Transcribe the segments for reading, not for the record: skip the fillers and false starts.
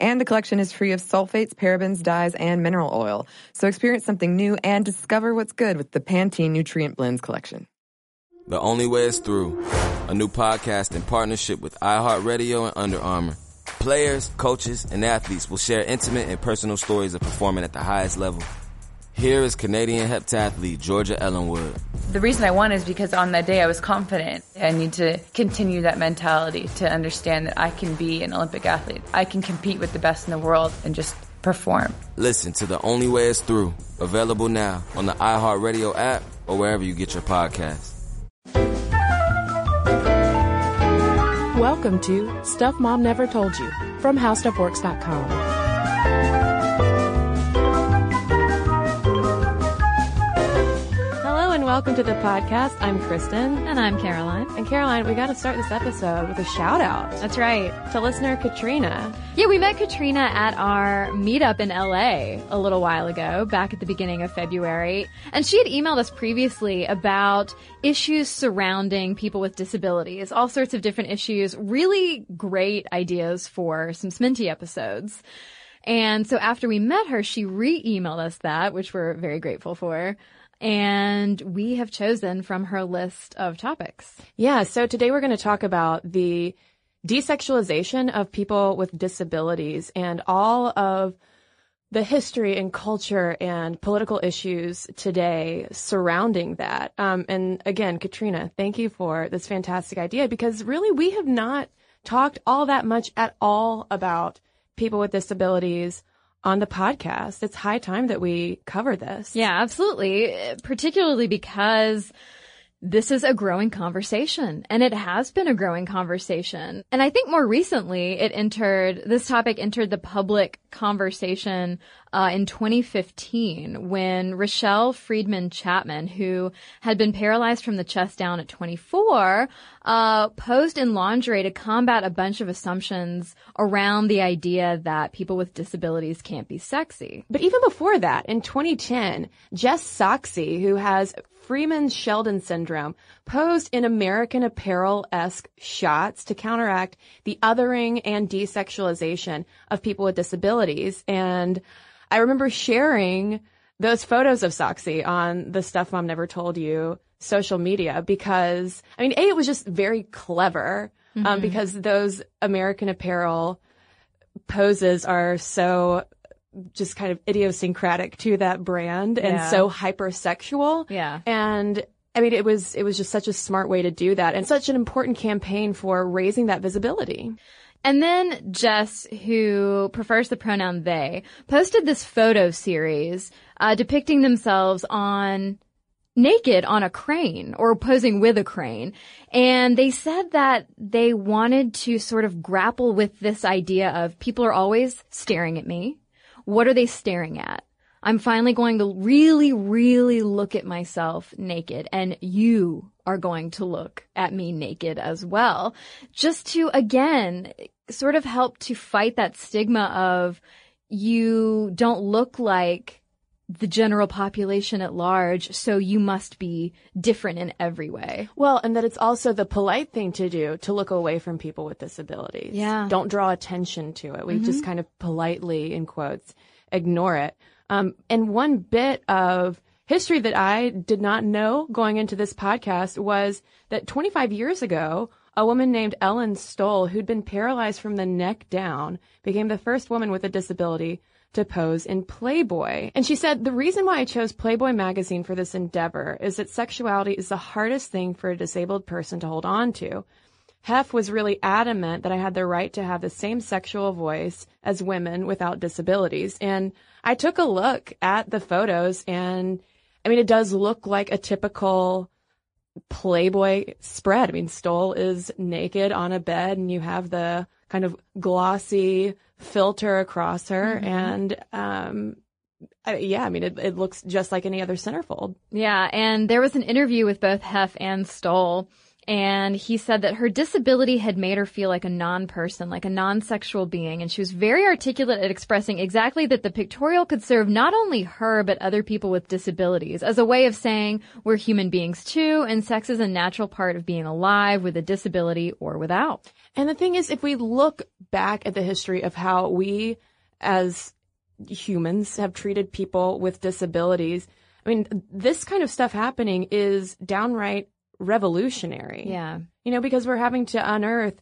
And the collection is free of sulfates, parabens, dyes, and mineral oil. So experience something new and discover what's good with the Pantene Nutrient Blends Collection. The Only Way is Through, a new podcast in partnership with iHeartRadio and Under Armour. Players, coaches, and athletes will share intimate and personal stories of performing at the highest level. Here is Canadian heptathlete Georgia Ellenwood. The reason I won is because on that day I was confident. I need to continue that mentality to understand that I can be an Olympic athlete. I can compete with the best in the world and just perform. Listen to The Only Way is Through. Available now on the iHeartRadio app or wherever you get your podcasts. Welcome to Stuff Mom Never Told You from HowStuffWorks.com. Hello and welcome to the podcast. I'm Kristen. And I'm Caroline. And Caroline, we got to start this episode with a shout out. That's right. To listener Katrina. Yeah, we met Katrina at our meetup in LA a little while ago, back at the beginning of February. And she had emailed us previously about issues surrounding people with disabilities, all sorts of different issues, really great ideas for some Sminty episodes. And so after we met her, she re-emailed us that, which we're very grateful for. And we have chosen from her list of topics. Yeah, so today we're going to talk about the desexualization of people with disabilities and all of the history and culture and political issues today surrounding that. And again, Katrina, thank you for this fantastic idea, because really we have not talked all that much at all about people with disabilities on the podcast. It's high time that we cover this. Yeah, absolutely. Particularly because this is a growing conversation, and it has been a growing conversation. And I think more recently this topic entered the public conversation in 2015 when Rochelle Friedman Chapman, who had been paralyzed from the chest down at 24, posed in lingerie to combat a bunch of assumptions around the idea that people with disabilities can't be sexy. But even before that, in 2010, Jes Sachse, who has Freeman-Sheldon syndrome, posed in American Apparel-esque shots to counteract the othering and desexualization of people with disabilities. And I remember sharing those photos of Sachse on the Stuff Mom Never Told You social media because, I mean, A, it was just very clever because those American Apparel poses are so just kind of idiosyncratic to that brand and so hypersexual. Yeah. And I mean, it was just such a smart way to do that and such an important campaign for raising that visibility. And then Jess, who prefers the pronoun they, posted this photo series depicting themselves naked on a crane or posing with a crane. And they said that they wanted to sort of grapple with this idea of people are always staring at me. What are they staring at? I'm finally going to really, really look at myself naked, and you are going to look at me naked as well. Just to, again, sort of help to fight that stigma of you don't look like the general population at large, so you must be different in every way. Well, and that it's also the polite thing to do to look away from people with disabilities. Yeah. Don't draw attention to it. We just kind of politely, in quotes, ignore it. And one bit of history that I did not know going into this podcast was that 25 years ago, a woman named Ellen Stoll, who'd been paralyzed from the neck down, became the first woman with a disability to pose in Playboy. And she said, the reason why I chose Playboy magazine for this endeavor is that sexuality is the hardest thing for a disabled person to hold on to. Hef was really adamant that I had the right to have the same sexual voice as women without disabilities. And I took a look at the photos, and I mean, it does look like a typical Playboy spread. I mean, Stoll is naked on a bed, and you have the kind of glossy filter across her, and Yeah, I mean, it looks just like any other centerfold. Yeah, and there was an interview with both Hef and Stoll, and he said that her disability had made her feel like a non-person, like a non-sexual being, and she was very articulate at expressing exactly that the pictorial could serve not only her but other people with disabilities as a way of saying we're human beings too, and sex is a natural part of being alive with a disability or without. And the thing is, if we look back at the history of how we as humans have treated people with disabilities, I mean, this kind of stuff happening is downright revolutionary. Yeah. You know, because we're having to unearth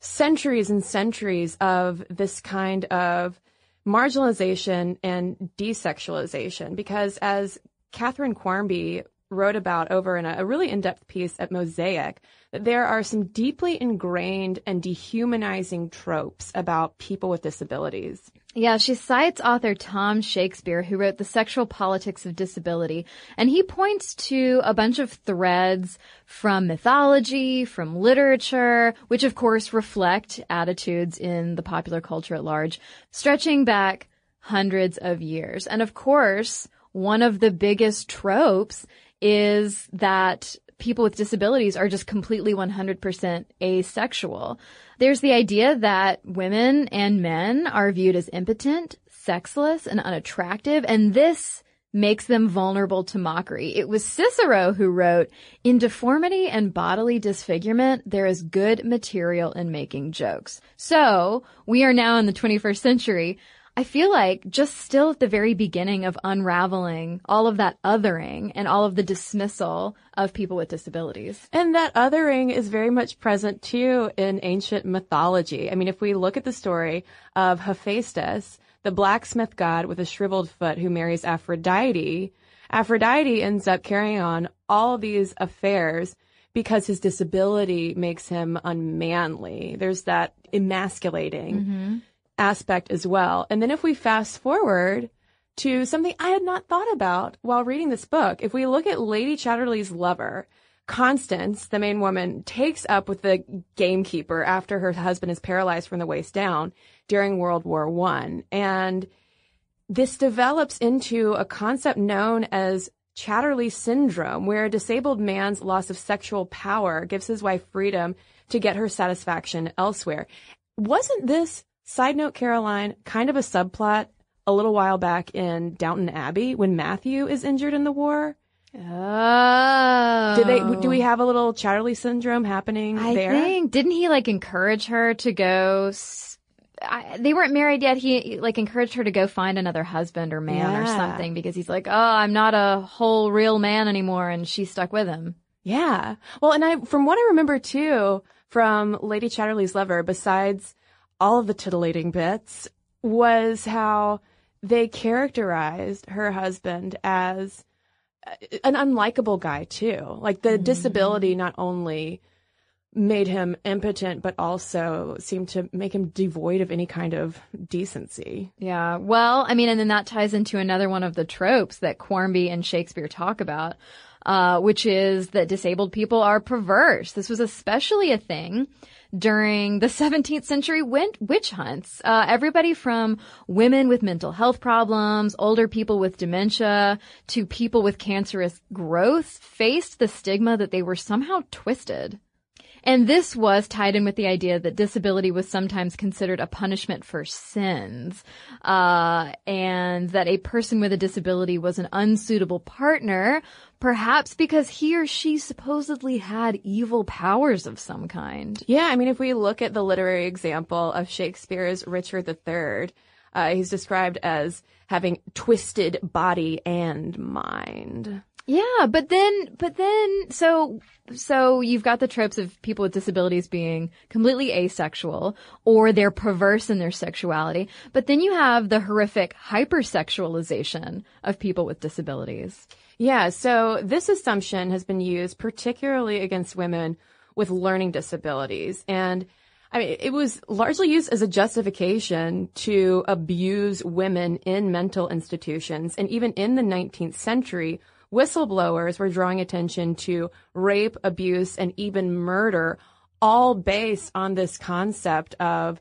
centuries and centuries of this kind of marginalization and desexualization. Because as Catherine Quarmby wrote about over in a really in-depth piece at Mosaic, that there are some deeply ingrained and dehumanizing tropes about people with disabilities. Yeah, she cites author Tom Shakespeare, who wrote The Sexual Politics of Disability, and he points to a bunch of threads from mythology, from literature, which of course reflect attitudes in the popular culture at large, stretching back hundreds of years. And of course, one of the biggest tropes is that people with disabilities are just completely 100% asexual. There's the idea that women and men are viewed as impotent, sexless, and unattractive, and this makes them vulnerable to mockery. It was Cicero who wrote, "In deformity and bodily disfigurement, there is good material in making jokes." So we are now in the 21st century. I feel like just still at the very beginning of unraveling all of that othering and all of the dismissal of people with disabilities. And that othering is very much present too in ancient mythology. I mean, if we look at the story of Hephaestus, the blacksmith god with a shriveled foot who marries Aphrodite, Aphrodite ends up carrying on all of these affairs because his disability makes him unmanly. There's that emasculating. Mm-hmm. aspect as well. And then if we fast forward to something I had not thought about while reading this book, if we look at Lady Chatterley's Lover, Constance, the main woman, takes up with the gamekeeper after her husband is paralyzed from the waist down during World War I. And this develops into a concept known as Chatterley syndrome, where a disabled man's loss of sexual power gives his wife freedom to get her satisfaction elsewhere. Wasn't this, side note, Caroline, kind of a subplot a little while back in Downton Abbey when Matthew is injured in the war? Oh. Do we have a little Chatterley syndrome happening there? I think. Didn't he, encourage her to go... they weren't married yet. He, encouraged her to go find another husband or man or something, because he's like, oh, I'm not a whole real man anymore, and she stuck with him. Yeah. Well, and from what I remember, too, from Lady Chatterley's Lover, besides all of the titillating bits, was how they characterized her husband as an unlikable guy, too. The mm-hmm. disability not only made him impotent, but also seemed to make him devoid of any kind of decency. Yeah. Well, I mean, and then that ties into another one of the tropes that Quarmby and Shakespeare talk about, which is that disabled people are perverse. This was especially a thing during the 17th century witch hunts. Everybody from women with mental health problems, older people with dementia, to people with cancerous growth faced the stigma that they were somehow twisted. And this was tied in with the idea that disability was sometimes considered a punishment for sins, and that a person with a disability was an unsuitable partner, perhaps because he or she supposedly had evil powers of some kind. Yeah, I mean, if we look at the literary example of Shakespeare's Richard III, he's described as having twisted body and mind. Yeah, but then, so you've got the tropes of people with disabilities being completely asexual, or they're perverse in their sexuality, but then you have the horrific hypersexualization of people with disabilities. Yeah, so this assumption has been used particularly against women with learning disabilities, and I mean, it was largely used as a justification to abuse women in mental institutions, and even in the 19th century, whistleblowers were drawing attention to rape, abuse, and even murder, all based on this concept of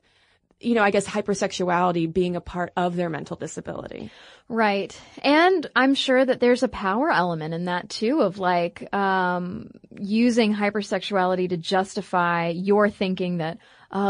you know, I guess hypersexuality being a part of their mental disability. Right. And I'm sure that there's a power element in that too of like, using hypersexuality to justify your thinking that,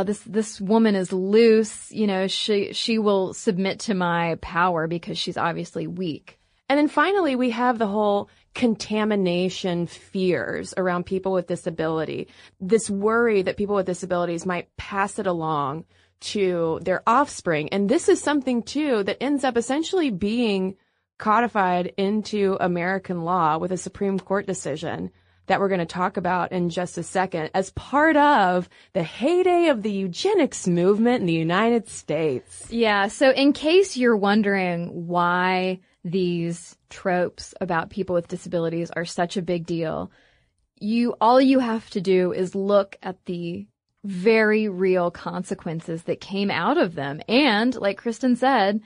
this woman is loose, you know, she will submit to my power because she's obviously weak. And then finally, we have the whole contamination fears around people with disability. This worry that people with disabilities might pass it along to their offspring. And this is something, too, that ends up essentially being codified into American law with a Supreme Court decision that we're going to talk about in just a second as part of the heyday of the eugenics movement in the United States. Yeah. So in case you're wondering why these tropes about people with disabilities are such a big deal, all you have to do is look at the very real consequences that came out of them. And like Kristen said,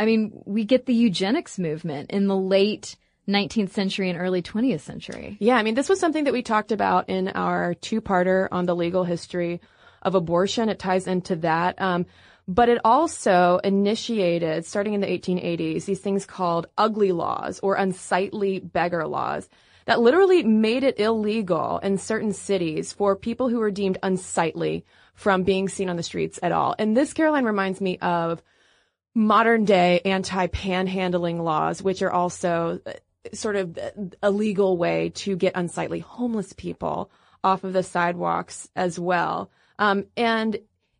I mean, we get the eugenics movement in the late 19th century and early 20th century. Yeah, I mean, this was something that we talked about in our two-parter on the legal history of abortion. It ties into that. But it also initiated, starting in the 1880s, these things called ugly laws or unsightly beggar laws that literally made it illegal in certain cities for people who were deemed unsightly from being seen on the streets at all. And this, Caroline, reminds me of modern day anti-panhandling laws, which are also sort of a legal way to get unsightly homeless people off of the sidewalks as well. And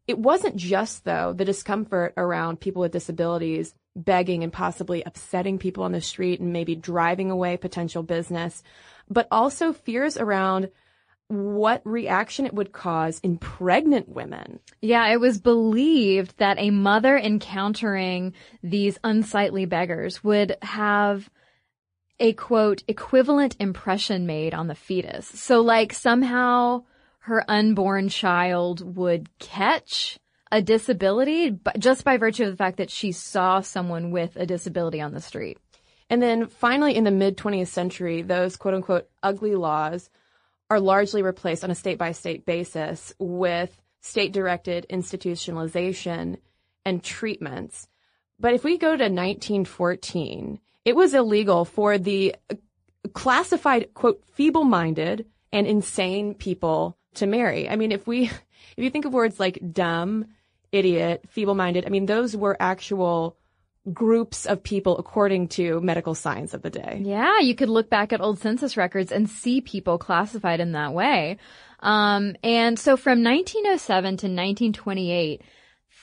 it wasn't just, though, the discomfort around people with disabilities begging and possibly upsetting people on the street and maybe driving away potential business, but also fears around what reaction it would cause in pregnant women. Yeah, it was believed that a mother encountering these unsightly beggars would have a, quote, equivalent impression made on the fetus. So, like, somehow her unborn child would catch a disability, but just by virtue of the fact that she saw someone with a disability on the street. And then finally, in the mid-20th century, those quote-unquote ugly laws are largely replaced on a state-by-state basis with state-directed institutionalization and treatments. But if we go to 1914, it was illegal for the classified, quote, feeble-minded and insane people to marry. I mean, if you think of words like dumb, idiot, feeble-minded, I mean, those were actual groups of people according to medical science of the day. Yeah, you could look back at old census records and see people classified in that way. And so from 1907 to 1928,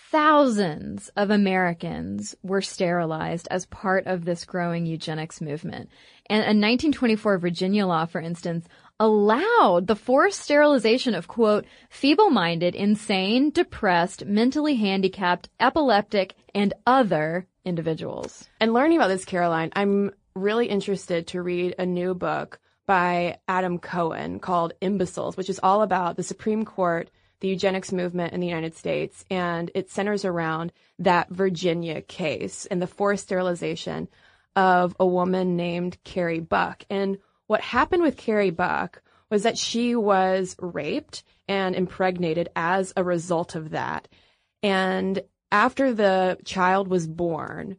thousands of Americans were sterilized as part of this growing eugenics movement. And a 1924 Virginia law, for instance, allowed the forced sterilization of, quote, feeble-minded, insane, depressed, mentally handicapped, epileptic, and other individuals. And learning about this, Caroline, I'm really interested to read a new book by Adam Cohen called Imbeciles, which is all about the Supreme Court, the eugenics movement in the United States, and it centers around that Virginia case and the forced sterilization of a woman named Carrie Buck. And what happened with Carrie Buck was that she was raped and impregnated as a result of that. And after the child was born,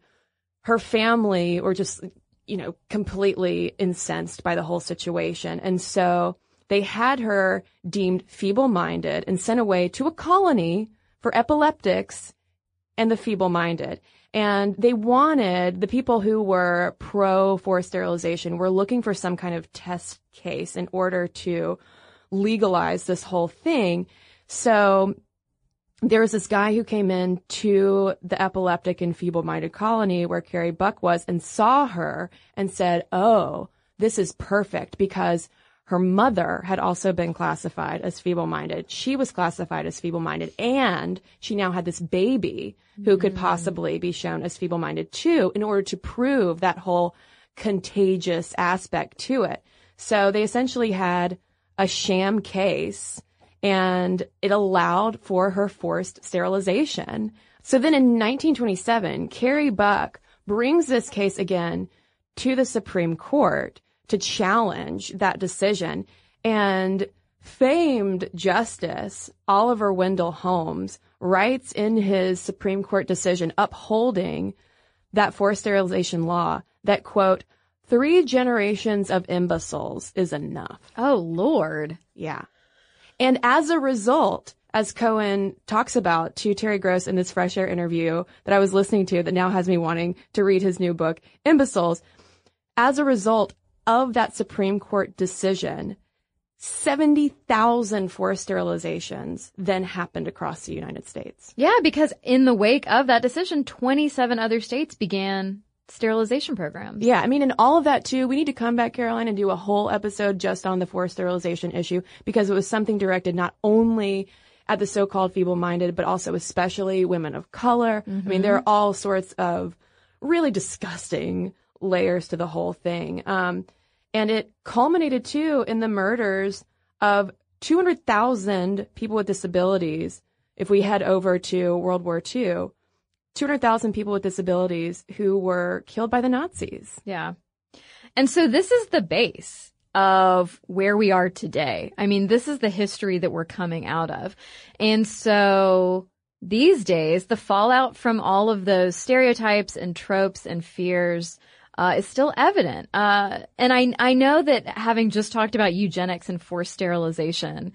her family were just, you know, completely incensed by the whole situation. And so they had her deemed feeble-minded and sent away to a colony for epileptics and the feeble-minded. And they wanted, the people who were pro forced sterilization were looking for some kind of test case in order to legalize this whole thing. So there was this guy who came in to the epileptic and feeble-minded colony where Carrie Buck was and saw her and said, oh, this is perfect, because her mother had also been classified as feeble-minded. She was classified as feeble-minded, and she now had this baby who could possibly be shown as feeble-minded too, in order to prove that whole contagious aspect to it. So they essentially had a sham case, and it allowed for her forced sterilization. So then in 1927, Carrie Buck brings this case again to the Supreme Court to challenge that decision. And famed Justice Oliver Wendell Holmes writes in his Supreme Court decision upholding that forced sterilization law that, quote, 3 generations of imbeciles is enough. Oh, Lord. Yeah. And as a result, as Cohen talks about to Terry Gross in this Fresh Air interview that I was listening to that now has me wanting to read his new book, Imbeciles, as a result of that Supreme Court decision, 70,000 forced sterilizations then happened across the United States. Yeah, because in the wake of that decision, 27 other states began sterilization programs. Yeah, I mean, and all of that, too, we need to come back, Caroline, and do a whole episode just on the forced sterilization issue, because it was something directed not only at the so-called feeble-minded, but also especially women of color. Mm-hmm. I mean, there are all sorts of really disgusting layers to the whole thing. And it culminated, too, in the murders of 200,000 people with disabilities. If we head over to World War II, 200,000 people with disabilities who were killed by the Nazis. Yeah. And so this is the base of where we are today. I mean, this is the history that we're coming out of. And so these days, the fallout from all of those stereotypes and tropes and fears is still evident. And I know that having just talked about eugenics and forced sterilization,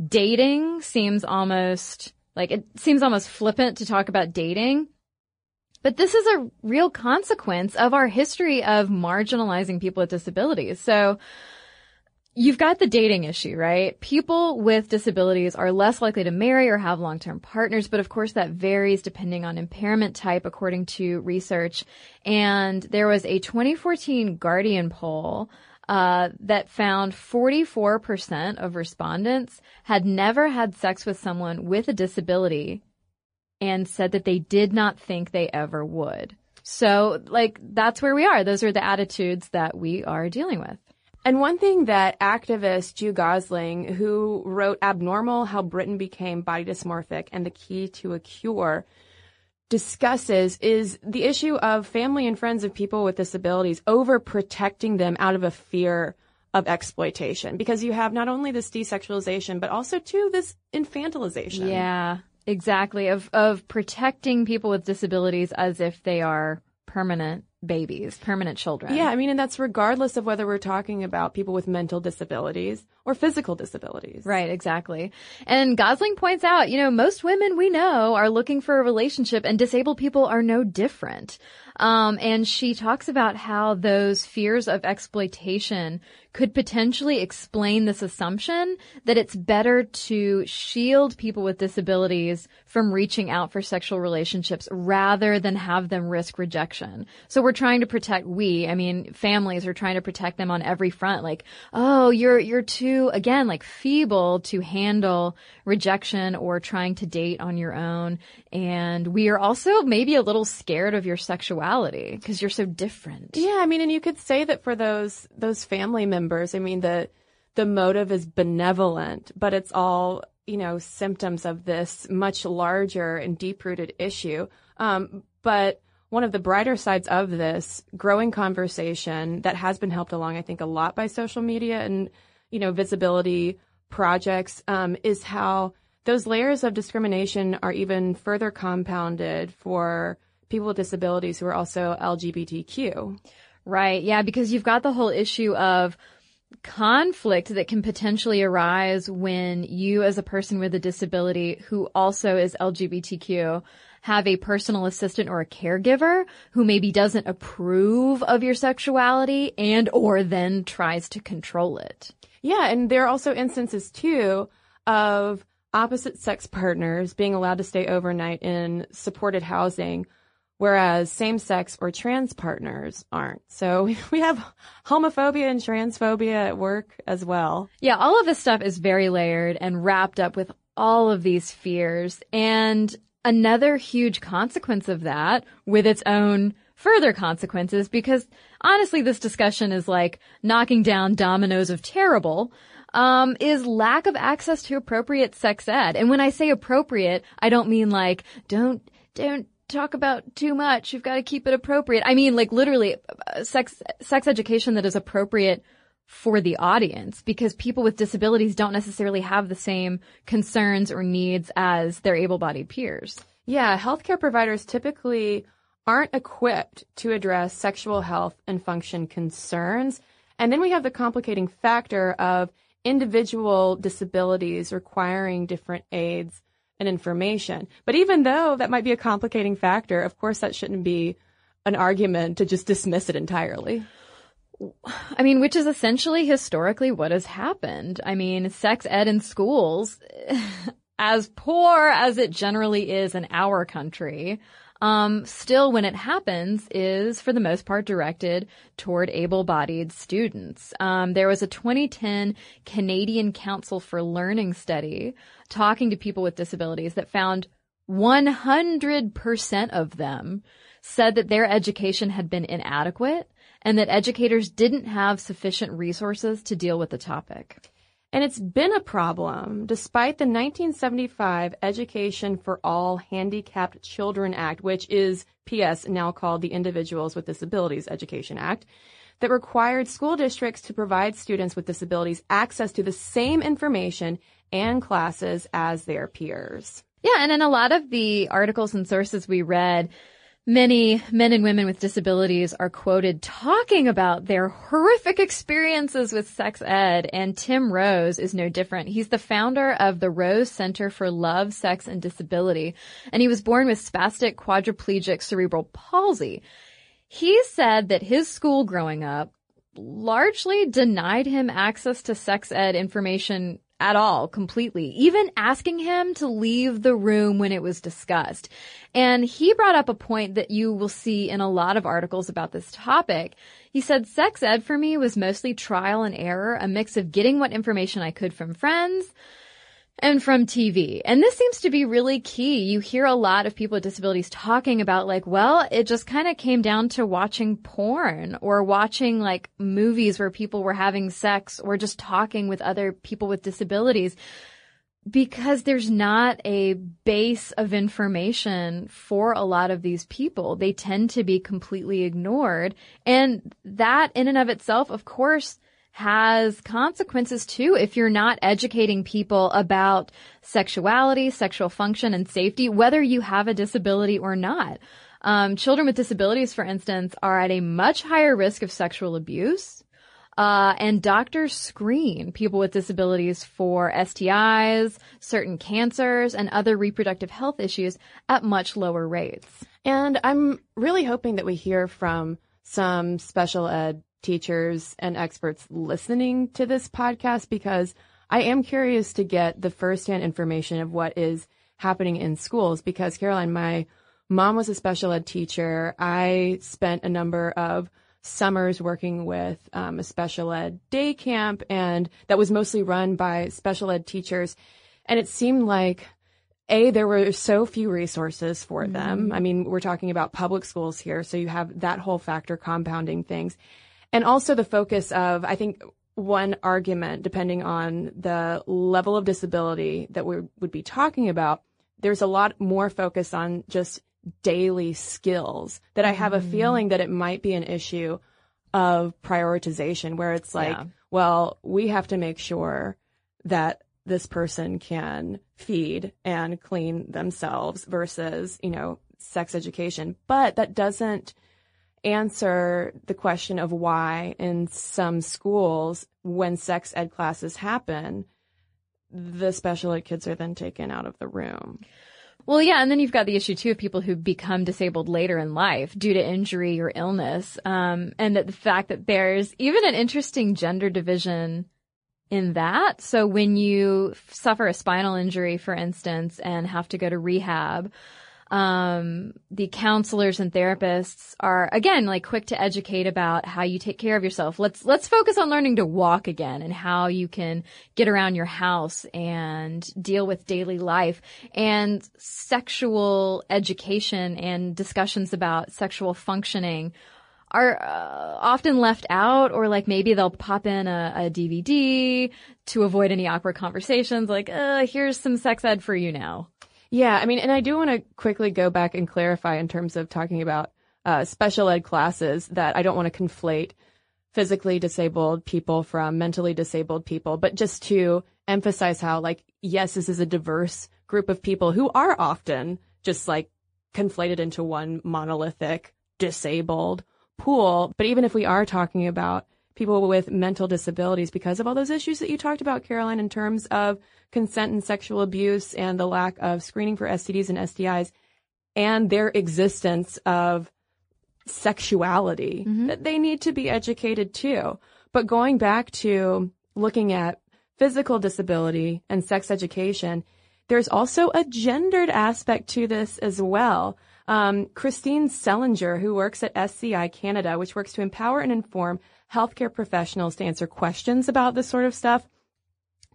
dating seems almost like it seems almost flippant to talk about dating. But this is a real consequence of our history of marginalizing people with disabilities. So you've got the dating issue, right? People with disabilities are less likely to marry or have long-term partners, but of course that varies depending on impairment type, according to research. And there was a 2014 Guardian poll that found 44% of respondents had never had sex with someone with a disability and said that they did not think they ever would. So, like, that's where we are. Those are the attitudes that we are dealing with. And one thing that activist Jew Gosling, who wrote Abnormal: How Britain Became Body Dysmorphic and the Key to a Cure, discusses is the issue of family and friends of people with disabilities overprotecting them out of a fear of exploitation. Because you have not only this desexualization, but also, too, this infantilization. Yeah, exactly. Of protecting people with disabilities as if they are permanent babies, permanent children. Yeah, I mean, and that's regardless of whether we're talking about people with mental disabilities or physical disabilities. Right, exactly. And Gosling points out, you know, most women we know are looking for a relationship, and disabled people are no different. And she talks about how those fears of exploitation could potentially explain this assumption that it's better to shield people with disabilities from reaching out for sexual relationships rather than have them risk rejection. So we're trying to protect, I mean, families are trying to protect them on every front. Like, oh, you're too, again, like feeble to handle rejection or trying to date on your own. And we are also maybe a little scared of your sexuality, because you're so different. Yeah, I mean, and you could say that for those family members, I mean, the motive is benevolent, but it's all, you know, symptoms of this much larger and deep-rooted issue. But one of the brighter sides of this growing conversation that has been helped along, I think, a lot by social media and, you know, visibility projects, is how those layers of discrimination are even further compounded for people with disabilities who are also LGBTQ. Right. Yeah, because you've got the whole issue of conflict that can potentially arise when you, as a person with a disability who also is LGBTQ, have a personal assistant or a caregiver who maybe doesn't approve of your sexuality and or then tries to control it. Yeah, and there are also instances, too, of opposite sex partners being allowed to stay overnight in supported housing, whereas same-sex or trans partners aren't. So we have homophobia and transphobia at work as well. Yeah, all of this stuff is very layered and wrapped up with all of these fears. And another huge consequence of that, with its own further consequences, because honestly this discussion is like knocking down dominoes of terrible, is lack of access to appropriate sex ed. And when I say appropriate, I don't mean like don't talk about too much. You've got to keep it appropriate. I mean, like literally sex education that is appropriate for the audience, because people with disabilities don't necessarily have the same concerns or needs as their able-bodied peers. Yeah, healthcare providers typically aren't equipped to address sexual health and function concerns. And then we have the complicating factor of individual disabilities requiring different aids and information. But even though that might be a complicating factor, of course, that shouldn't be an argument to just dismiss it entirely. I mean, which is essentially historically what has happened. I mean, sex ed in schools, as poor as it generally is in our country, still when it happens is for the most part directed toward able-bodied students. There was a 2010 Canadian Council for Learning study talking to people with disabilities that found 100% of them said that their education had been inadequate and that educators didn't have sufficient resources to deal with the topic. And it's been a problem despite the 1975 Education for All Handicapped Children Act, which is, P.S., now called the Individuals with Disabilities Education Act, that required school districts to provide students with disabilities access to the same information and classes as their peers. Yeah, and in a lot of the articles and sources we read, many men and women with disabilities are quoted talking about their horrific experiences with sex ed, and Tim Rose is no different. He's the founder of the Rose Center for Love, Sex, and Disability, and he was born with spastic quadriplegic cerebral palsy. He said that his school growing up largely denied him access to sex ed information at all, completely, even asking him to leave the room when it was discussed. And he brought up a point that you will see in a lot of articles about this topic. He said, sex ed for me was mostly trial and error, a mix of getting what information I could from friends and from TV. And this seems to be really key. You hear a lot of people with disabilities talking about like, well, it just kind of came down to watching porn or watching like movies where people were having sex or just talking with other people with disabilities. Because there's not a base of information for a lot of these people. They tend to be completely ignored. And that in and of itself, of course, has consequences too. If you're not educating people about sexuality, sexual function, and safety, whether you have a disability or not. Children with disabilities, for instance, are at a much higher risk of sexual abuse. And doctors screen people with disabilities for STIs, certain cancers, and other reproductive health issues at much lower rates. And I'm really hoping that we hear from some special ed teachers and experts listening to this podcast, because I am curious to get the firsthand information of what is happening in schools. Because, Caroline, my mom was a special ed teacher. I spent a number of summers working with a special ed day camp, and that was mostly run by special ed teachers. And it seemed like, A, there were so few resources for mm-hmm. them. I mean, we're talking about public schools here, so you have that whole factor compounding things. And also the focus of, I think, one argument, depending on the level of disability that we would be talking about, there's a lot more focus on just daily skills that I have a feeling that it might be an issue of prioritization, where it's like, well, we have to make sure that this person can feed and clean themselves versus, you know, sex education. But that doesn't answer the question of why in some schools, when sex ed classes happen, the special ed kids are then taken out of the room. Well, yeah, and then you've got the issue, too, of people who become disabled later in life due to injury or illness, and that the fact that there's even an interesting gender division in that. So when you suffer a spinal injury, for instance, and have to go to rehab, the counselors and therapists are, again, like quick to educate about how you take care of yourself. Let's focus on learning to walk again and how you can get around your house and deal with daily life. And sexual education and discussions about sexual functioning are often left out, or like maybe they'll pop in a DVD to avoid any awkward conversations like, here's some sex ed for you now. Yeah, I mean, and I do want to quickly go back and clarify in terms of talking about special ed classes that I don't want to conflate physically disabled people from mentally disabled people, but just to emphasize how, like, yes, this is a diverse group of people who are often just like conflated into one monolithic disabled pool. But even if we are talking about people with mental disabilities, because of all those issues that you talked about, Caroline, in terms of consent and sexual abuse and the lack of screening for STDs and STIs and their existence of sexuality, that they need to be educated too. But going back to looking at physical disability and sex education, there's also a gendered aspect to this as well. Christine Selinger, who works at SCI Canada, which works to empower and inform healthcare professionals to answer questions about this sort of stuff,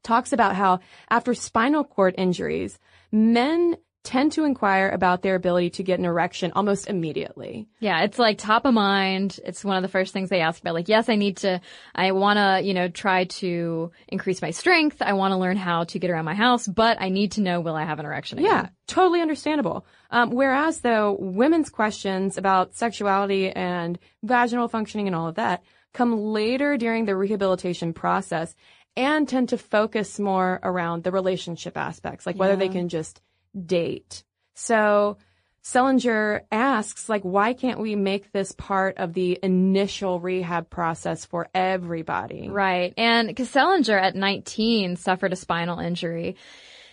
talks about how after spinal cord injuries, men tend to inquire about their ability to get an erection almost immediately. Yeah, it's like top of mind. It's one of the first things they ask about. Like, yes, I want to, you know, try to increase my strength. I want to learn how to get around my house, but I need to know, will I have an erection again? Yeah, totally understandable. Whereas, though, women's questions about sexuality and vaginal functioning and all of that come later during the rehabilitation process and tend to focus more around the relationship aspects, like whether they can just date. So Selinger asks, like, why can't we make this part of the initial rehab process for everybody? Right. And because Selinger at 19 suffered a spinal injury.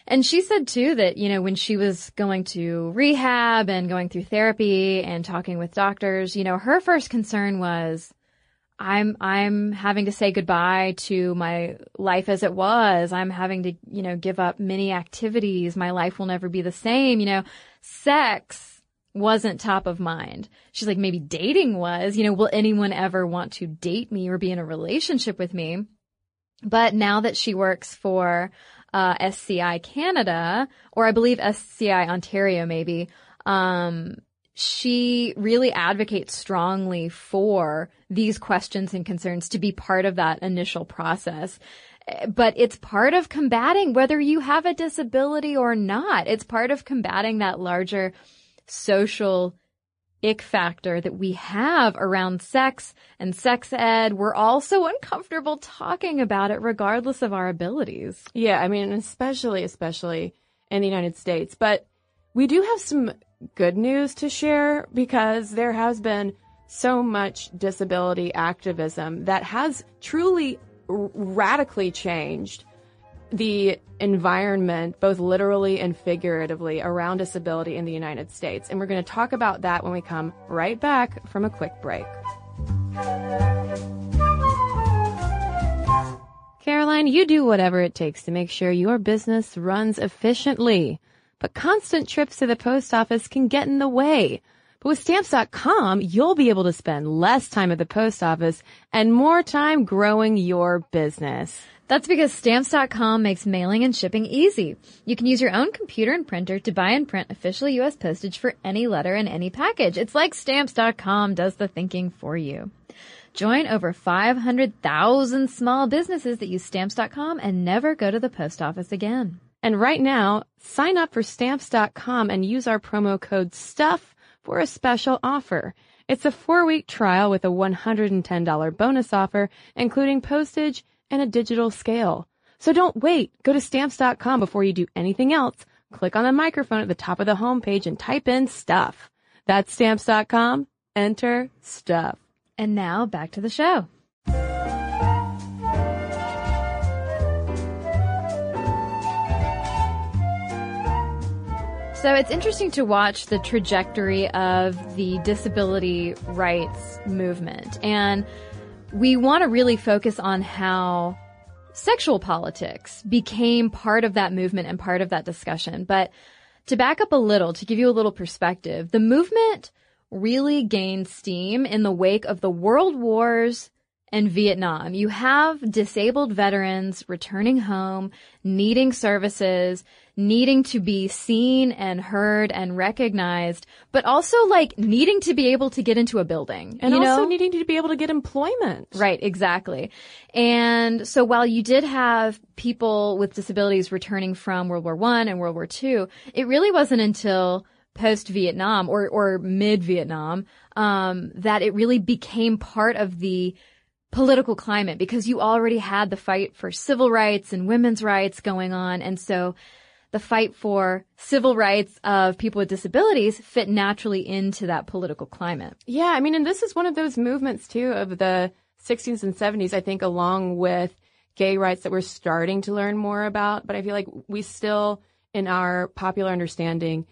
And she said, too, that, you know, when she was going to rehab and going through therapy and talking with doctors, you know, her first concern was, I'm having to say goodbye to my life as it was. I'm having to, you know, give up many activities. My life will never be the same. You know, sex wasn't top of mind. She's like, maybe dating was, you know, will anyone ever want to date me or be in a relationship with me? But now that she works for SCI Canada, or I believe SCI Ontario maybe, she really advocates strongly for these questions and concerns to be part of that initial process. But it's part of combating, whether you have a disability or not, it's part of combating that larger social ick factor that we have around sex and sex ed. We're all so uncomfortable talking about it regardless of our abilities. Yeah, I mean, especially in the United States. But we do have some good news to share, because there has been so much disability activism that has truly radically changed the environment, both literally and figuratively, around disability in the United States. And we're going to talk about that when we come right back from a quick break. Caroline, you do whatever it takes to make sure your business runs efficiently. But constant trips to the post office can get in the way. But with Stamps.com, you'll be able to spend less time at the post office and more time growing your business. That's because Stamps.com makes mailing and shipping easy. You can use your own computer and printer to buy and print official U.S. postage for any letter and any package. It's like Stamps.com does the thinking for you. Join over 500,000 small businesses that use Stamps.com and never go to the post office again. And right now, sign up for Stamps.com and use our promo code STUFF for a special offer. It's a 4-week trial with a $110 bonus offer, including postage and a digital scale. So don't wait. Go to Stamps.com before you do anything else. Click on the microphone at the top of the homepage and type in STUFF. That's Stamps.com. Enter STUFF. And now back to the show. So it's interesting to watch the trajectory of the disability rights movement. And we want to really focus on how sexual politics became part of that movement and part of that discussion. But to back up a little, to give you a little perspective, the movement really gained steam in the wake of the world wars and Vietnam. You have disabled veterans returning home, needing services, needing to be seen and heard and recognized, but also like needing to be able to get into a building. And also needing to be able to get employment. Right, exactly. And so while you did have people with disabilities returning from World War I and World War II, it really wasn't until post-Vietnam or mid-Vietnam that it really became part of the political climate, because you already had the fight for civil rights and women's rights going on. And so the fight for civil rights of people with disabilities fit naturally into that political climate. Yeah, I mean, and this is one of those movements, too, of the 60s and 70s, I think, along with gay rights that we're starting to learn more about. But I feel like we still, in our popular understanding,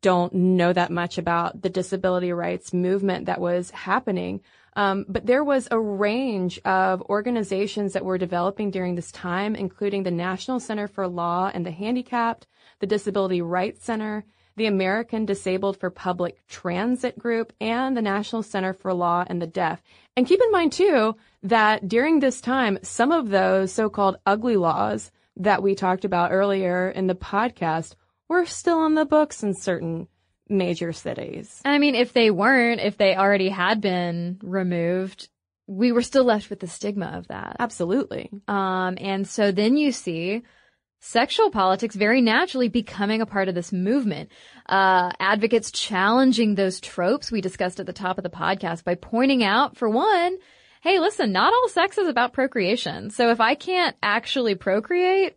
don't know that much about the disability rights movement that was happening. But there was a range of organizations that were developing during this time, including the National Center for Law and the Handicapped, the Disability Rights Center, the American Disabled for Public Transit Group, and the National Center for Law and the Deaf. And keep in mind, too, that during this time, some of those so-called ugly laws that we talked about earlier in the podcast were still on the books in certain major cities. I mean, if they weren't, if they already had been removed, we were still left with the stigma of that. Absolutely. And so then you see sexual politics very naturally becoming a part of this movement. Advocates challenging those tropes we discussed at the top of the podcast by pointing out, for one, hey, listen, not all sex is about procreation. So if I can't actually procreate,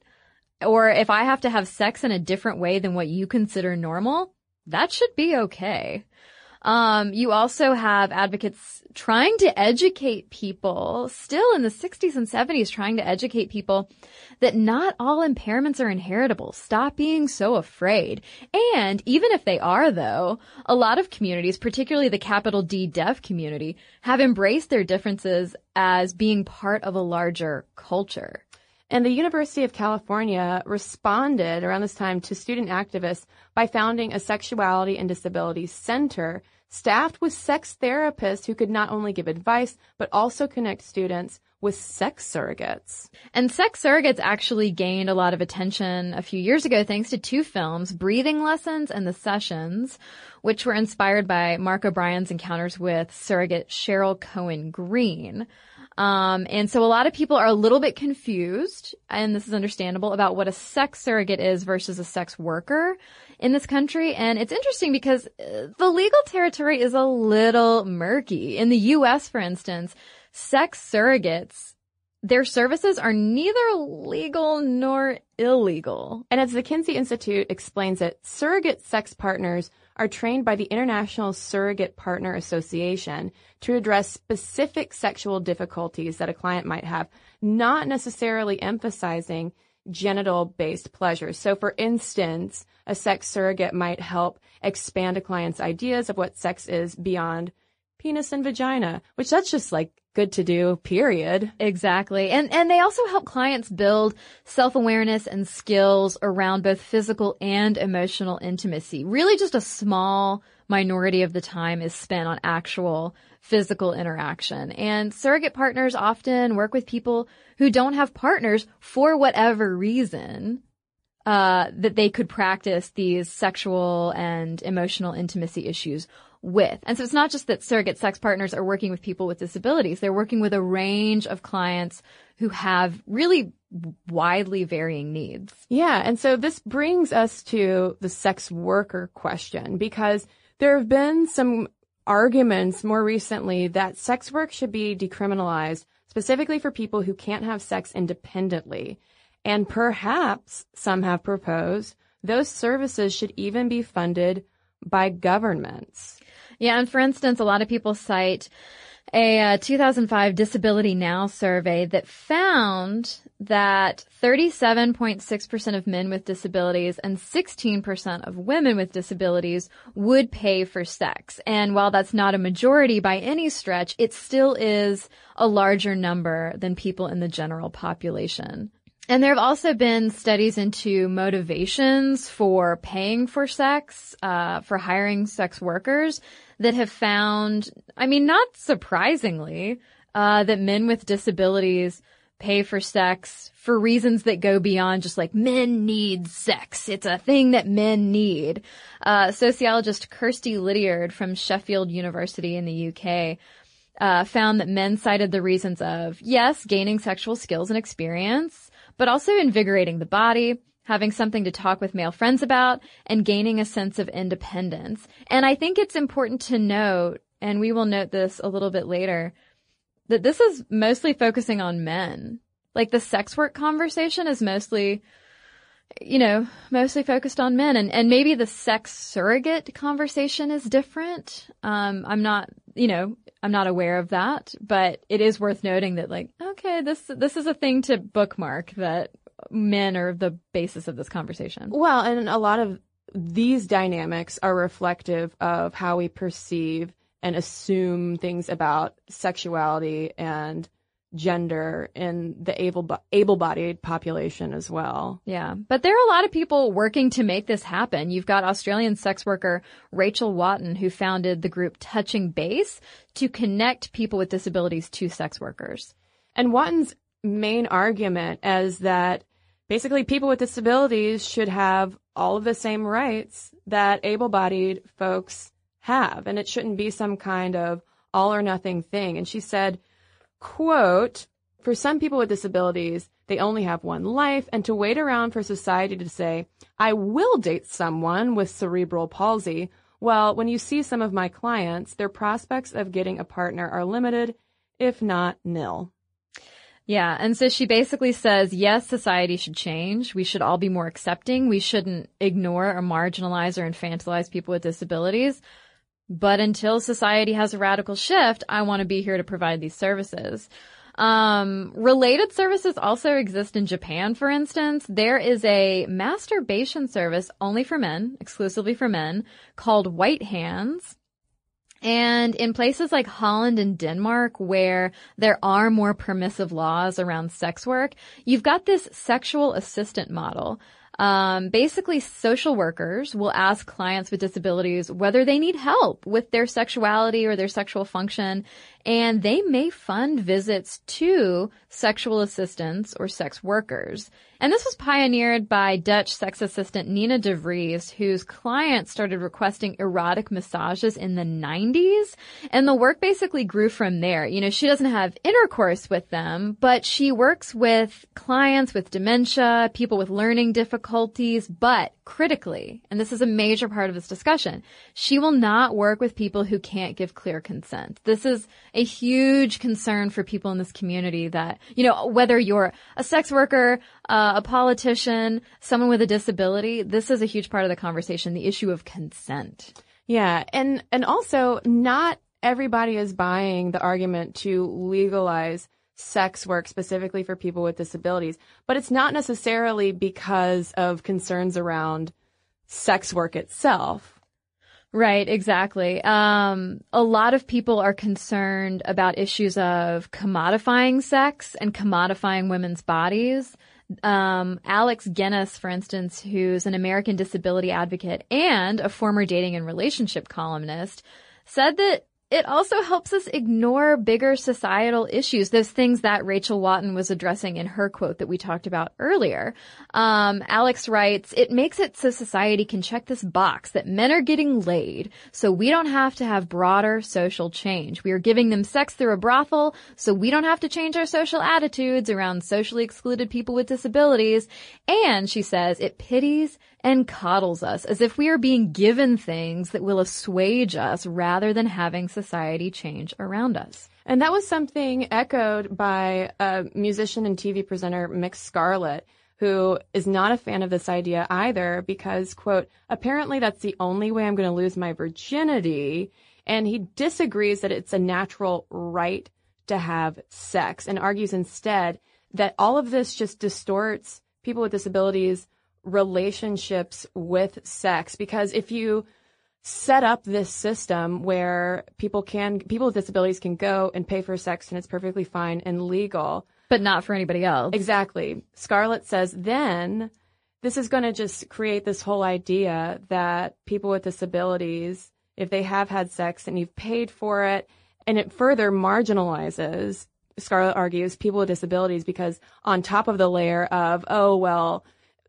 or if I have to have sex in a different way than what you consider normal, that should be okay. You also have advocates trying to educate people, still in the 60s and 70s, trying to educate people that not all impairments are inheritable. Stop being so afraid. And even if they are, though, a lot of communities, particularly the capital D deaf community, have embraced their differences as being part of a larger culture. And the University of California responded around this time to student activists by founding a sexuality and disability center staffed with sex therapists who could not only give advice, but also connect students with sex surrogates. And sex surrogates actually gained a lot of attention a few years ago thanks to two films, Breathing Lessons and The Sessions, which were inspired by Mark O'Brien's encounters with surrogate Cheryl Cohen Green. And so a lot of people are a little bit confused, and this is understandable, about what a sex surrogate is versus a sex worker in this country. And it's interesting because the legal territory is a little murky. In the U.S., for instance, sex surrogates, their services are neither legal nor illegal. And as the Kinsey Institute explains it, surrogate sex partners are trained by the International Surrogate Partner Association to address specific sexual difficulties that a client might have, not necessarily emphasizing genital-based pleasures. So, for instance, a sex surrogate might help expand a client's ideas of what sex is beyond penis and vagina, which that's just like good to do, period. Exactly. And they also help clients build self-awareness and skills around both physical and emotional intimacy. Really just a small minority of the time is spent on actual physical interaction. And surrogate partners often work with people who don't have partners for whatever reason, that they could practice these sexual and emotional intimacy issues with. And so it's not just that surrogate sex partners are working with people with disabilities. They're working with a range of clients who have really widely varying needs. Yeah. And so this brings us to the sex worker question, because there have been some arguments more recently that sex work should be decriminalized specifically for people who can't have sex independently. And perhaps, some have proposed, those services should even be funded by governments. Yeah, and for instance, a lot of people cite a 2005 Disability Now survey that found that 37.6% of men with disabilities and 16% of women with disabilities would pay for sex. And while that's not a majority by any stretch, it still is a larger number than people in the general population. And there have also been studies into motivations for paying for sex, for hiring sex workers, that have found, I mean, not surprisingly, that men with disabilities pay for sex for reasons that go beyond just like men need sex. It's a thing that men need. Sociologist Kirsty Liddiard from Sheffield University in the UK found that men cited the reasons of, yes, gaining sexual skills and experience, but also invigorating the body, having something to talk with male friends about, and gaining a sense of independence. And I think it's important to note, and we will note this a little bit later, that this is mostly focusing on men. Like, the sex work conversation is mostly, you know, mostly focused on men. And maybe the sex surrogate conversation is different. I'm not aware of that, but it is worth noting that, like, okay, this is a thing to bookmark, that men are the basis of this conversation. Well, and a lot of these dynamics are reflective of how we perceive and assume things about sexuality and gender in the able-bodied population as well. Yeah. But there are a lot of people working to make this happen. You've got Australian sex worker Rachel Watton, who founded the group Touching Base to connect people with disabilities to sex workers. And Watton's main argument is that basically people with disabilities should have all of the same rights that able-bodied folks have, and it shouldn't be some kind of all or nothing thing. And she said, quote, "For some people with disabilities, they only have one life, and to wait around for society to say, I will date someone with cerebral palsy. Well, when you see some of my clients, their prospects of getting a partner are limited, if not nil." Yeah. And so she basically says, yes, society should change. We should all be more accepting. We shouldn't ignore or marginalize or infantilize people with disabilities. But until society has a radical shift, I want to be here to provide these services. Related services also exist in Japan, for instance. There is a masturbation service only for men, exclusively for men, called White Hands. And in places like Holland and Denmark, where there are more permissive laws around sex work, you've got this sexual assistant model. Basically, social workers will ask clients with disabilities whether they need help with their sexuality or their sexual function, and they may fund visits to sexual assistants or sex workers. And this was pioneered by Dutch sex assistant Nina de Vries, whose clients started requesting erotic massages in the 90s, and the work basically grew from there. You know, she doesn't have intercourse with them, but she works with clients with dementia, people with learning difficulties, but critically, and this is a major part of this discussion, she will not work with people who can't give clear consent. This is a huge concern for people in this community that, you know, whether you're a sex worker, a politician, someone with a disability, this is a huge part of the conversation, the issue of consent. Yeah. And also, not everybody is buying the argument to legalize sex work specifically for people with disabilities, but it's not necessarily because of concerns around sex work itself. Right, exactly. A lot of people are concerned about issues of commodifying sex and commodifying women's bodies. Alex Guinness, for instance, who's an American disability advocate and a former dating and relationship columnist, said that it also helps us ignore bigger societal issues, those things that Rachel Watton was addressing in her quote that we talked about earlier. Alex writes, "It makes it so society can check this box that men are getting laid, so we don't have to have broader social change. We are giving them sex through a brothel, so we don't have to change our social attitudes around socially excluded people with disabilities." And she says, "It pities and coddles us as if we are being given things that will assuage us rather than having society change around us." And that was something echoed by musician and TV presenter Mick Scarlett, who is not a fan of this idea either because, quote, "apparently that's the only way I'm going to lose my virginity." And he disagrees that it's a natural right to have sex and argues instead that all of this just distorts people with disabilities' relationships with sex, because if you set up this system where people with disabilities can go and pay for sex and it's perfectly fine and legal, but not for anybody else. Exactly. Scarlett says then this is going to just create this whole idea that people with disabilities, if they have had sex and you've paid for it, and it further marginalizes, Scarlett argues, people with disabilities, because on top of the layer of, oh, well,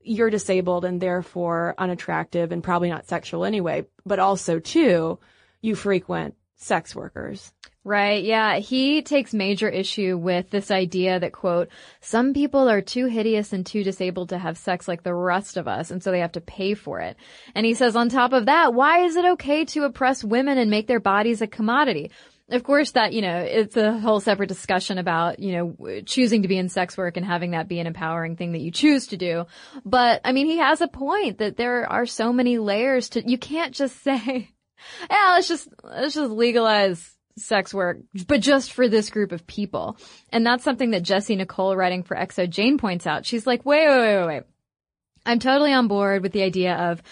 you're disabled and therefore unattractive and probably not sexual anyway, but also, too, you frequent sex workers. Right, yeah. He takes major issue with this idea that, quote, "some people are too hideous and too disabled to have sex like the rest of us, and so they have to pay for it." And he says, on top of that, why is it okay to oppress women and make their bodies a commodity? of course, that, you know, it's a whole separate discussion about, you know, choosing to be in sex work and having that be an empowering thing that you choose to do. But I mean, he has a point that there are so many layers to, you can't just say, yeah, let's just legalize sex work, but just for this group of people. And that's something that Jessie Nicole, writing for Exo Jane, points out. She's like, wait. I'm totally on board with the idea of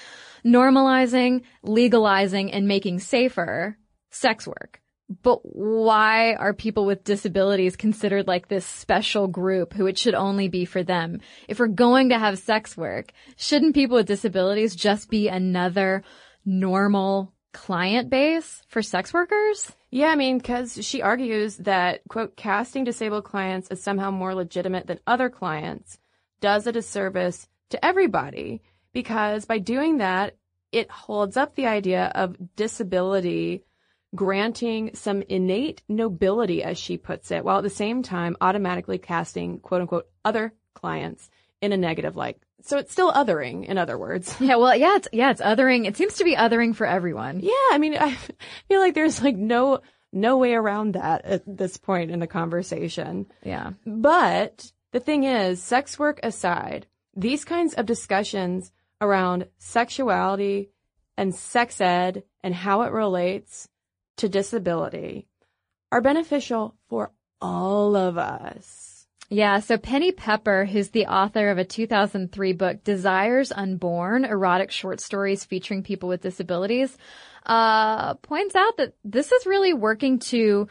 normalizing, legalizing, and making safer sex work. But why are people with disabilities considered like this special group who it should only be for them? If we're going to have sex work, shouldn't people with disabilities just be another normal client base for sex workers? Yeah, I mean, because she argues that, quote, casting disabled clients as somehow more legitimate than other clients does a disservice to everybody, because by doing that, it holds up the idea of disability granting some innate nobility, as she puts it, while at the same time automatically casting, quote unquote, other clients in a negative light. So it's still othering, in other words. Yeah, well, it's othering. It seems to be othering for everyone. Yeah, I mean, I feel like there's like no way around that at this point in the conversation. Yeah. But the thing is, sex work aside, these kinds of discussions around sexuality and sex ed and how it relates to disability are beneficial for all of us. Yeah, so Penny Pepper, who's the author of a 2003 book, Desires Unborn, Erotic Short Stories Featuring People with Disabilities, points out that this is really working to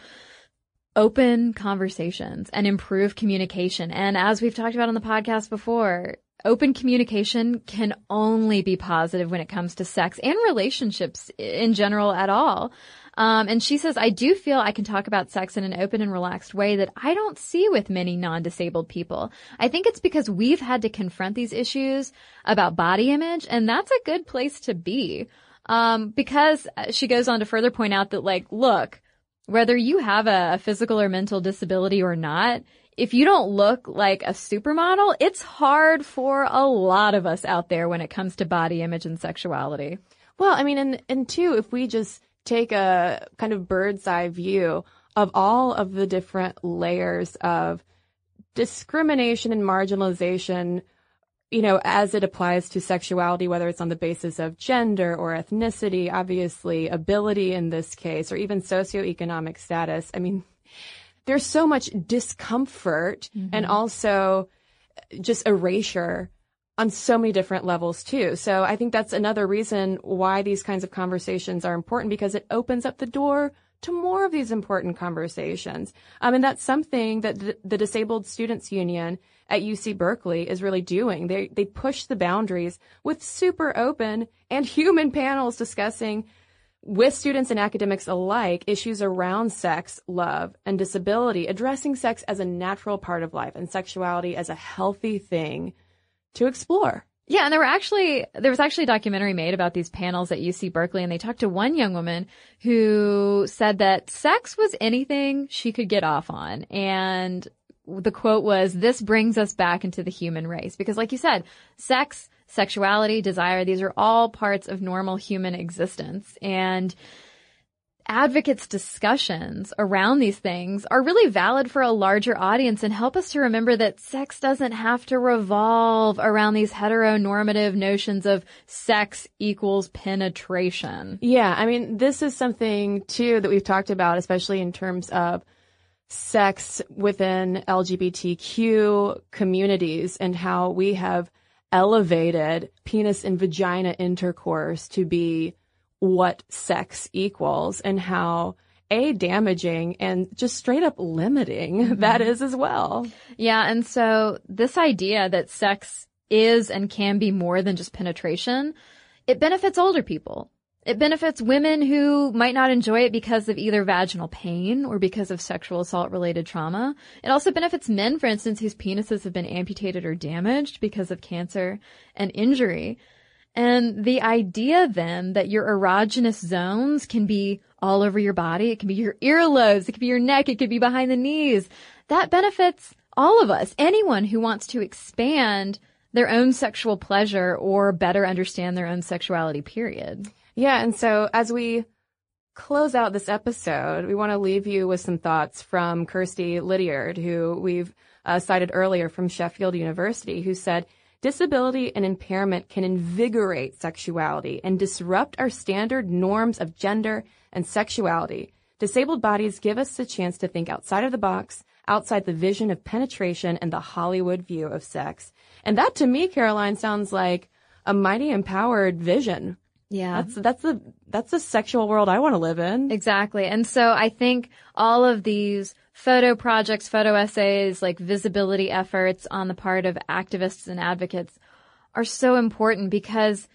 open conversations and improve communication. And as we've talked about on the podcast before, open communication can only be positive when it comes to sex and relationships in general at all. And she says, I do feel I can talk about sex in an open and relaxed way that I don't see with many non-disabled people. I think it's because we've had to confront these issues about body image, and that's a good place to be. Because she goes on to further point out that, like, look, whether you have a physical or mental disability or not, if you don't look like a supermodel, it's hard for a lot of us out there when it comes to body image and sexuality. Well, I mean, and two, if we just take a kind of bird's eye view of all of the different layers of discrimination and marginalization, you know, as it applies to sexuality, whether it's on the basis of gender or ethnicity, obviously ability in this case, or even socioeconomic status. I mean, there's so much discomfort and also just erasure on so many different levels, too. So I think that's another reason why these kinds of conversations are important, because it opens up the door to more of these important conversations. And that's something that the Disabled Students Union at UC Berkeley is really doing. They push the boundaries with super open and human panels discussing with students and academics alike issues around sex, love, and disability, addressing sex as a natural part of life and sexuality as a healthy thing to explore. Yeah, and there was actually a documentary made about these panels at UC Berkeley, and they talked to one young woman who said that sex was anything she could get off on. And the quote was, "This brings us back into the human race." Because like you said, sex, sexuality, desire, these are all parts of normal human existence. And advocates' discussions around these things are really valid for a larger audience and help us to remember that sex doesn't have to revolve around these heteronormative notions of sex equals penetration. Yeah, I mean, this is something, too, that we've talked about, especially in terms of sex within LGBTQ communities and how we have elevated penis and vagina intercourse to be what sex equals, and how damaging and just straight up limiting that is as well. Yeah. And so this idea that sex is and can be more than just penetration, it benefits older people. It benefits women who might not enjoy it because of either vaginal pain or because of sexual assault-related trauma. It also benefits men, for instance, whose penises have been amputated or damaged because of cancer and injury. And the idea then that your erogenous zones can be all over your body, it can be your earlobes, it can be your neck, it could be behind the knees, that benefits all of us. Anyone who wants to expand their own sexual pleasure or better understand their own sexuality, period. Yeah, and so as we close out this episode, we want to leave you with some thoughts from Kirsty Liddiard, who we've cited earlier from Sheffield University, who said, disability and impairment can invigorate sexuality and disrupt our standard norms of gender and sexuality. Disabled bodies give us the chance to think outside of the box, outside the vision of penetration and the Hollywood view of sex. And that, to me, Caroline, sounds like a mighty empowered vision. Yeah. That's the sexual world I want to live in. Exactly. And so I think all of these photo projects, photo essays, like visibility efforts on the part of activists and advocates are so important, because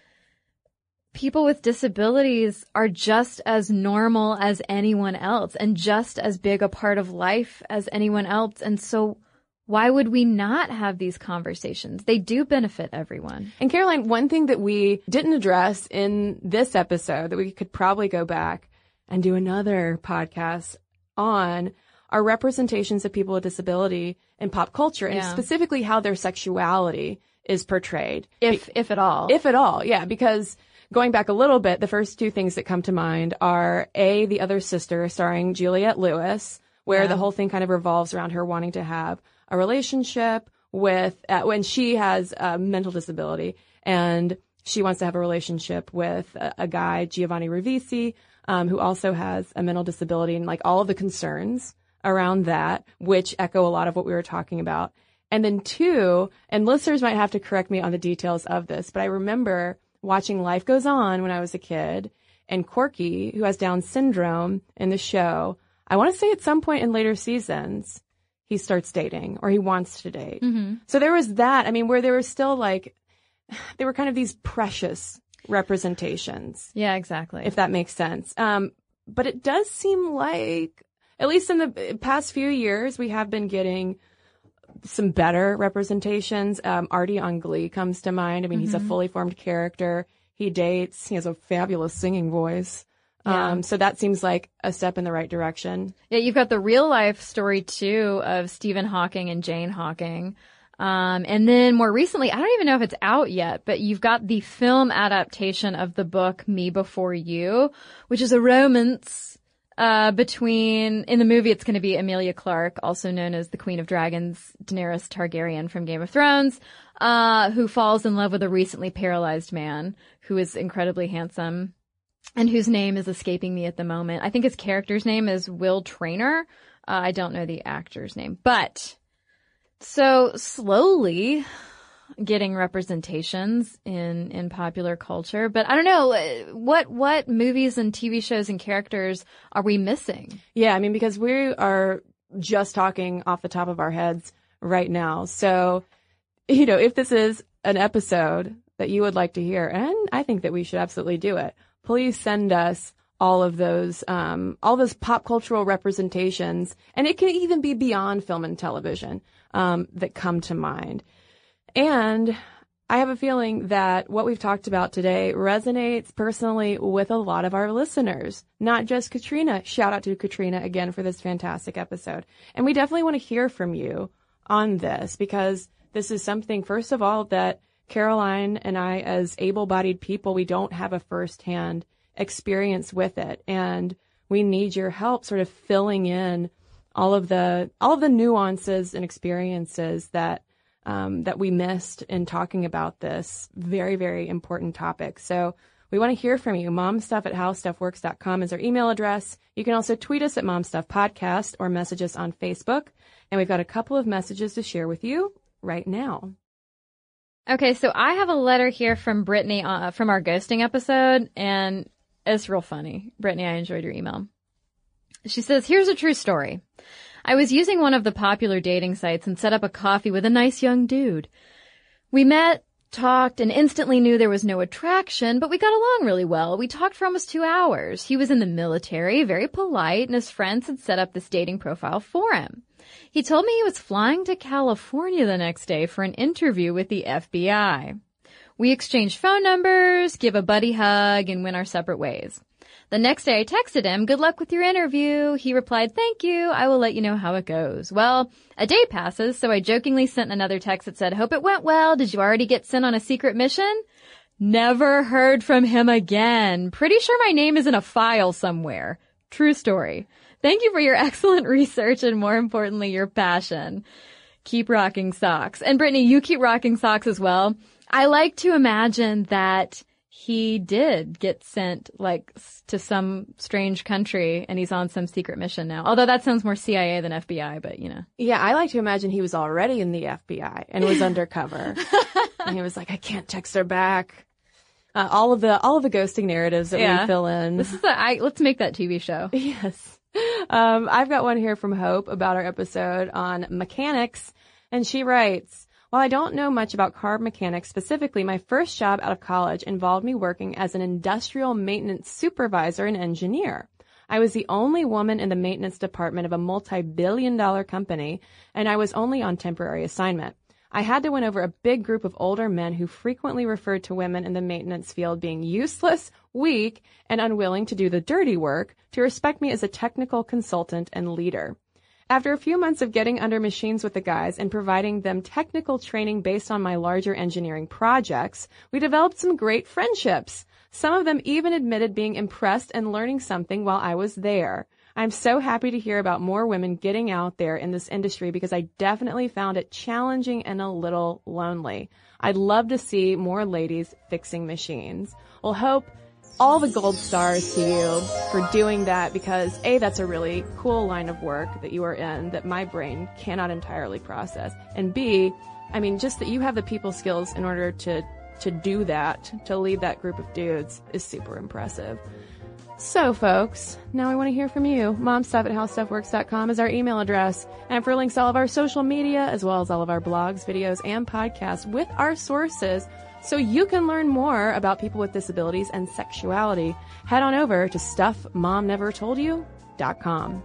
people with disabilities are just as normal as anyone else and just as big a part of life as anyone else. And so why would we not have these conversations? They do benefit everyone. And Caroline, one thing that we didn't address in this episode that we could probably go back and do another podcast on are representations of people with disability in pop culture, and specifically how their sexuality is portrayed. If at all. If at all, yeah. Because going back a little bit, the first two things that come to mind are A, The Other Sister, starring Juliette Lewis, where the whole thing kind of revolves around her wanting to have a relationship with, when she has a mental disability and she wants to have a relationship with a guy, Giovanni Ribisi, who also has a mental disability, and like all of the concerns around that, which echo a lot of what we were talking about. And then two, and listeners might have to correct me on the details of this, but I remember watching Life Goes On when I was a kid, and Corky, who has Down syndrome in the show, I want to say at some point in later seasons, he starts dating, or he wants to date. Mm-hmm. So there was that, I mean, where there were still like, there were kind of these precious representations. Yeah, exactly. If that makes sense. But it does seem like, at least in the past few years, we have been getting some better representations. Artie on Glee comes to mind. I mean, he's a fully formed character. He dates. He has a fabulous singing voice. Yeah. So that seems like a step in the right direction. Yeah, you've got the real life story, too, of Stephen Hawking and Jane Hawking. And then more recently, I don't even know if it's out yet, but you've got the film adaptation of the book Me Before You, which is a romance between, in the movie, it's going to be Emilia Clarke, also known as the Queen of Dragons, Daenerys Targaryen from Game of Thrones, who falls in love with a recently paralyzed man who is incredibly handsome and whose name is escaping me at the moment. I think his character's name is Will Traynor. I don't know the actor's name. But so slowly getting representations in popular culture. But I don't know, what movies and TV shows and characters are we missing? Yeah, I mean, because we are just talking off the top of our heads right now. So, you know, if this is an episode that you would like to hear, and I think that we should absolutely do it, please send us all those pop cultural representations, and it can even be beyond film and television that come to mind. And I have a feeling that what we've talked about today resonates personally with a lot of our listeners, not just Katrina. Shout out to Katrina again for this fantastic episode. And we definitely want to hear from you on this, because this is something, first of all, that Caroline and I, as able-bodied people, we don't have a firsthand experience with it, and we need your help sort of filling in all of the nuances and experiences that we missed in talking about this very, very important topic. So we want to hear from you. momstuff@howstuffworks.com is our email address. You can also tweet us at momstuffpodcast or message us on Facebook, and we've got a couple of messages to share with you right now. Okay, so I have a letter here from Brittany from our ghosting episode, and it's real funny. Brittany, I enjoyed your email. She says, here's a true story. I was using one of the popular dating sites and set up a coffee with a nice young dude. We met, talked, and instantly knew there was no attraction, but we got along really well. We talked for almost 2 hours. He was in the military, very polite, and his friends had set up this dating profile for him. He told me he was flying to California the next day for an interview with the FBI. We exchanged phone numbers, give a buddy hug, and went our separate ways. The next day I texted him, good luck with your interview. He replied, thank you. I will let you know how it goes. Well, a day passes, so I jokingly sent another text that said, hope it went well. Did you already get sent on a secret mission? Never heard from him again. Pretty sure my name is in a file somewhere. True story. Thank you for your excellent research and, more importantly, your passion. Keep rocking socks. And Brittany, you keep rocking socks as well. I like to imagine that he did get sent, like, to some strange country and he's on some secret mission now. Although that sounds more CIA than FBI, but, you know. Yeah, I like to imagine he was already in the FBI and was undercover. And he was like, I can't text her back. All of the ghosting narratives that we fill in. This is let's make that TV show. Yes. I've got one here from Hope about our episode on mechanics, and she writes, while I don't know much about car mechanics specifically, my first job out of college involved me working as an industrial maintenance supervisor and engineer. I was the only woman in the maintenance department of a multi-billion-dollar company, and I was only on temporary assignment. I had to win over a big group of older men who frequently referred to women in the maintenance field being useless, weak, and unwilling to do the dirty work, to respect me as a technical consultant and leader. After a few months of getting under machines with the guys and providing them technical training based on my larger engineering projects, we developed some great friendships. Some of them even admitted being impressed and learning something while I was there. I'm so happy to hear about more women getting out there in this industry because I definitely found it challenging and a little lonely. I'd love to see more ladies fixing machines. Well, Hope, all the gold stars to you for doing that because, A, that's a really cool line of work that you are in that my brain cannot entirely process. And B, I mean, just that you have the people skills in order to do that, to lead that group of dudes is super impressive. So, folks, now I want to hear from you. MomStuff@HowStuffWorks.com is our email address. And for links to all of our social media, as well as all of our blogs, videos, and podcasts with our sources, so you can learn more about people with disabilities and sexuality, head on over to StuffMomNeverToldYou.com.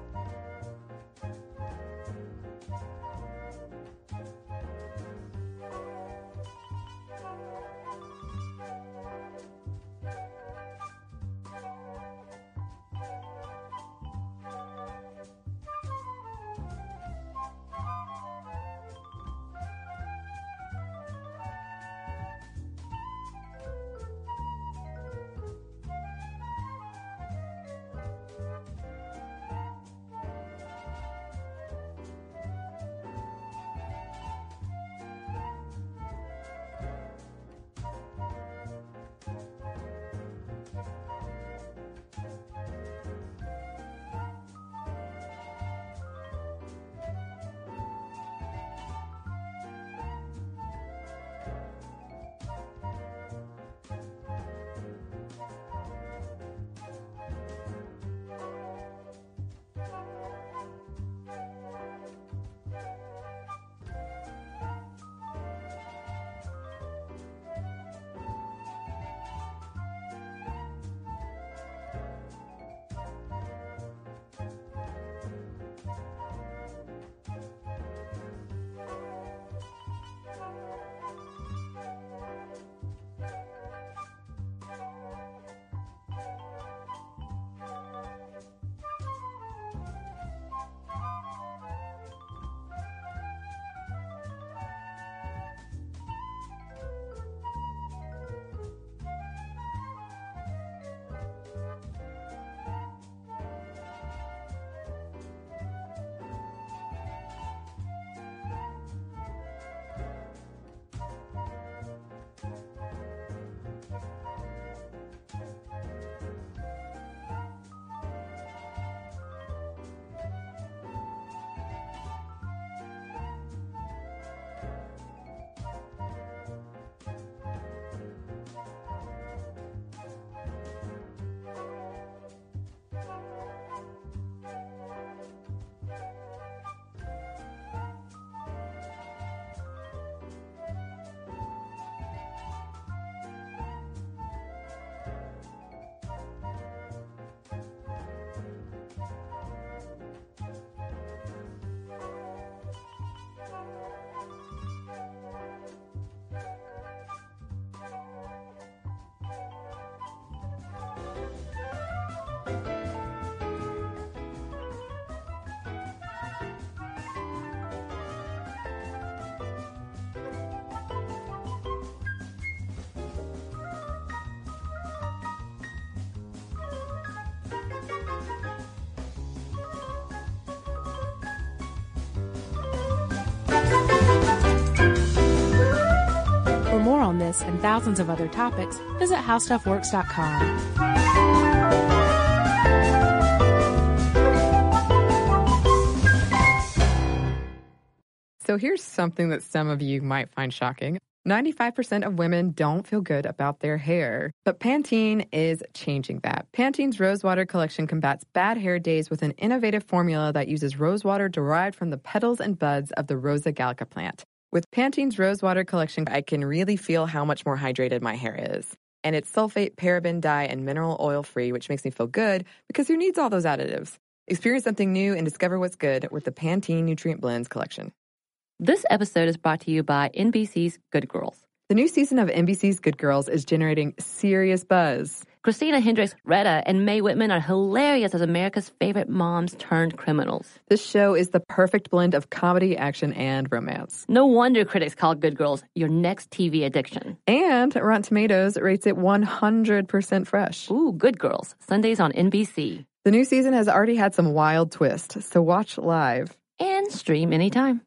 more on this and thousands of other topics, visit HowStuffWorks.com. So here's something that some of you might find shocking. 95% of women don't feel good about their hair. But Pantene is changing that. Pantene's Rosewater collection combats bad hair days with an innovative formula that uses rosewater derived from the petals and buds of the Rosa Gallica plant. With Pantene's Rosewater collection, I can really feel how much more hydrated my hair is. And it's sulfate, paraben, dye, and mineral oil-free, which makes me feel good because who needs all those additives? Experience something new and discover what's good with the Pantene Nutrient Blends collection. This episode is brought to you by NBC's Good Girls. The new season of NBC's Good Girls is generating serious buzz. Christina Hendricks Retta and Mae Whitman are hilarious as America's favorite moms turned criminals. This show is the perfect blend of comedy, action, and romance. No wonder critics call Good Girls your next TV addiction. And Rotten Tomatoes rates it 100% fresh. Ooh, Good Girls, Sundays on NBC. The new season has already had some wild twists, so watch live. And stream anytime.